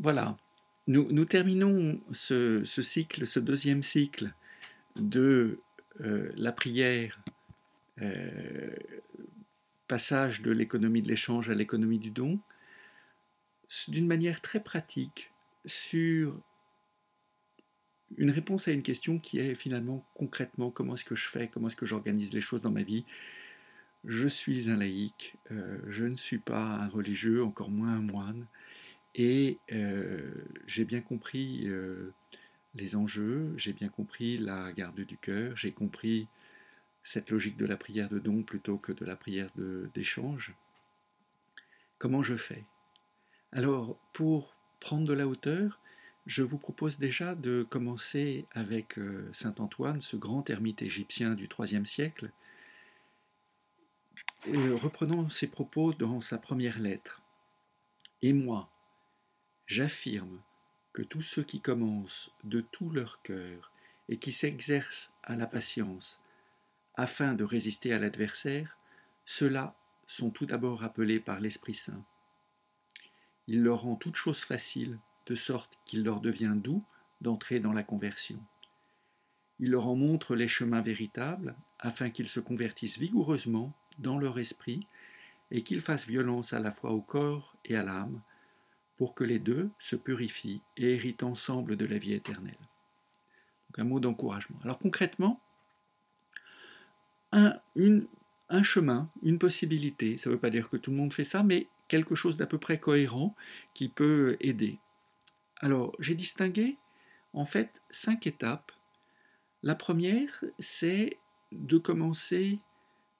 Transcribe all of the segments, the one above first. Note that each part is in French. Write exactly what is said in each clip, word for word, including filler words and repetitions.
Voilà, nous, nous terminons ce, ce cycle, ce deuxième cycle de euh, la prière, euh, passage de l'économie de l'échange à l'économie du don, d'une manière très pratique sur une réponse à une question qui est finalement concrètement comment est-ce que je fais, comment est-ce que j'organise les choses dans ma vie. Je suis un laïc, euh, je ne suis pas un religieux, encore moins un moine, et euh, j'ai bien compris euh, les enjeux, j'ai bien compris la garde du cœur, j'ai compris cette logique de la prière de don plutôt que de la prière de, d'échange. Comment je fais ? Alors, pour prendre de la hauteur, je vous propose déjà de commencer avec euh, Saint Antoine, ce grand ermite égyptien du troisième siècle, et reprenant ses propos dans sa première lettre. « Et moi, j'affirme que tous ceux qui commencent de tout leur cœur et qui s'exercent à la patience afin de résister à l'adversaire, ceux-là sont tout d'abord appelés par l'Esprit Saint. Il leur rend toute chose facile, de sorte qu'il leur devient doux d'entrer dans la conversion. Il leur en montre les chemins véritables afin qu'ils se convertissent vigoureusement dans leur esprit et qu'ils fassent violence à la fois au corps et à l'âme, pour que les deux se purifient et héritent ensemble de la vie éternelle. » Donc un mot d'encouragement. Alors concrètement, un, une, un chemin, une possibilité, ça ne veut pas dire que tout le monde fait ça, mais quelque chose d'à peu près cohérent qui peut aider. Alors j'ai distingué en fait cinq étapes. La première, c'est de commencer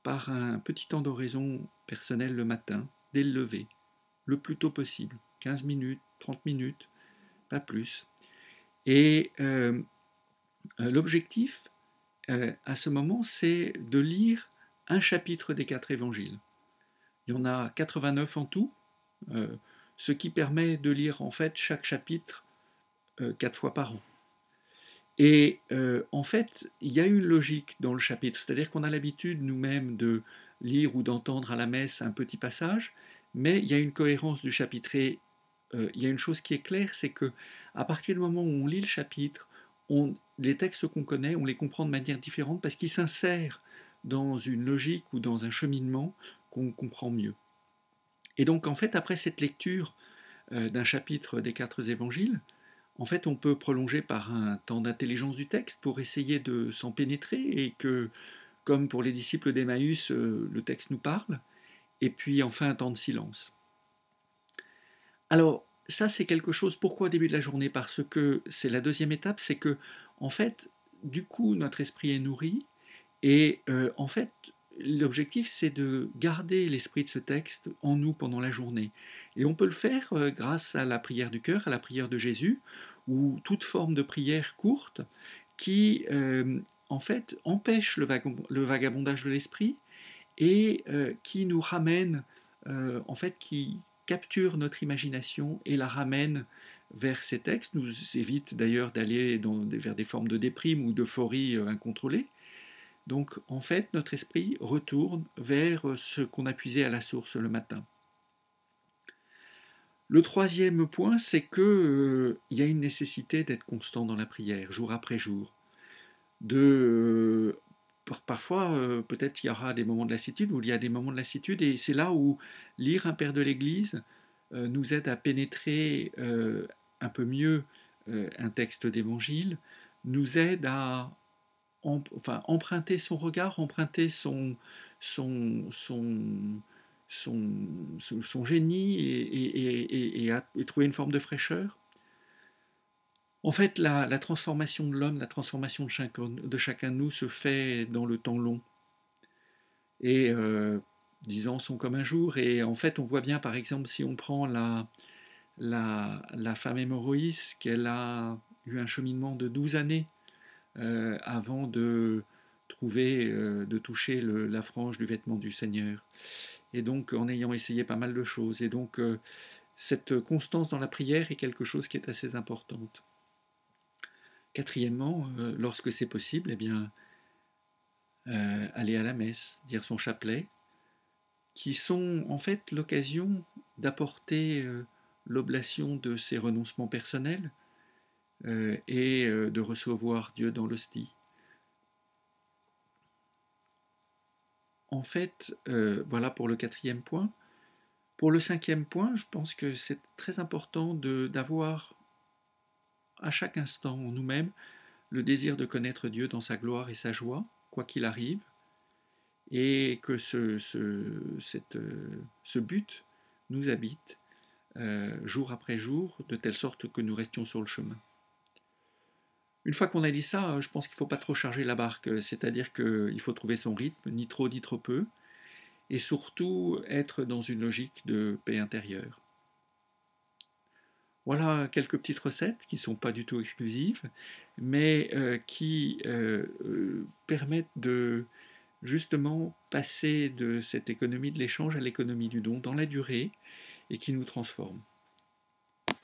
par un petit temps d'oraison personnel le matin, dès le lever, le plus tôt possible, quinze minutes, trente minutes, pas plus. Et euh, l'objectif, euh, à ce moment, c'est de lire un chapitre des quatre évangiles. Il y en a quatre-vingt-neuf en tout, euh, ce qui permet de lire en fait chaque chapitre euh, quatre fois par an. Et euh, en fait, il y a une logique dans le chapitre, c'est-à-dire qu'on a l'habitude nous-mêmes de lire ou d'entendre à la messe un petit passage, mais il y a une cohérence du chapitre. Et euh, il y a une chose qui est claire, c'est que à partir du moment où on lit le chapitre, on, les textes qu'on connaît, on les comprend de manière différente parce qu'ils s'insèrent dans une logique ou dans un cheminement qu'on comprend mieux. Et donc en fait, après cette lecture euh, d'un chapitre des quatre évangiles, en fait, on peut prolonger par un temps d'intelligence du texte pour essayer de s'en pénétrer et que, comme pour les disciples d'Emmaüs, le texte nous parle. Et puis, enfin, un temps de silence. Alors, ça, c'est quelque chose. Pourquoi au début de la journée ? Parce que c'est la deuxième étape, c'est que, en fait, du coup, notre esprit est nourri. Et, euh, en fait, l'objectif, c'est de garder l'esprit de ce texte en nous pendant la journée. Et on peut le faire grâce à la prière du cœur, à la prière de Jésus, ou toute forme de prière courte qui, euh, en fait, empêche le, vagab- le vagabondage de l'esprit et euh, qui nous ramène, euh, en fait, qui capture notre imagination et la ramène vers ces textes, nous évite d'ailleurs d'aller dans, vers des formes de déprime ou d'euphorie euh, incontrôlée. Donc, en fait, notre esprit retourne vers ce qu'on a puisé à la source le matin. Le troisième point, c'est qu'il euh, y a une nécessité d'être constant dans la prière, jour après jour. De, euh, parfois, euh, peut-être il y aura des moments de lassitude, ou il y a des moments de lassitude, et c'est là où lire un Père de l'Église euh, nous aide à pénétrer euh, un peu mieux euh, un texte d'évangile, nous aide à... Enfin, emprunter son regard, emprunter son, son, son, son, son, son génie et, et, et, et, et trouver une forme de fraîcheur. En fait, la, la transformation de l'homme, la transformation de chacun de, chacun de nous se fait dans le temps long. Et euh, dix ans sont comme un jour. Et en fait, on voit bien, par exemple, si on prend la, la, la femme hémorroïse, qu'elle a eu un cheminement de douze années. Euh, avant de trouver, euh, de toucher le, la frange du vêtement du Seigneur. Et donc, en ayant essayé pas mal de choses. Et donc, euh, cette constance dans la prière est quelque chose qui est assez importante. Quatrièmement, euh, lorsque c'est possible, eh bien, euh, aller à la messe, dire son chapelet, qui sont en fait l'occasion d'apporter euh, l'oblation de ses renoncements personnels euh, et euh, de recevoir Dieu dans l'hostie. En fait, euh, voilà pour le quatrième point. Pour le cinquième point, je pense que c'est très important de, d'avoir à chaque instant en nous-mêmes le désir de connaître Dieu dans sa gloire et sa joie, quoi qu'il arrive, et que ce, ce, cette, ce but nous habite euh, jour après jour, de telle sorte que nous restions sur le chemin. Une fois qu'on a dit ça, je pense qu'il ne faut pas trop charger la barque, c'est-à-dire qu'il faut trouver son rythme, ni trop ni trop peu, et surtout être dans une logique de paix intérieure. Voilà quelques petites recettes qui ne sont pas du tout exclusives, mais euh, qui euh, euh, permettent de justement passer de cette économie de l'échange à l'économie du don dans la durée et qui nous transforme.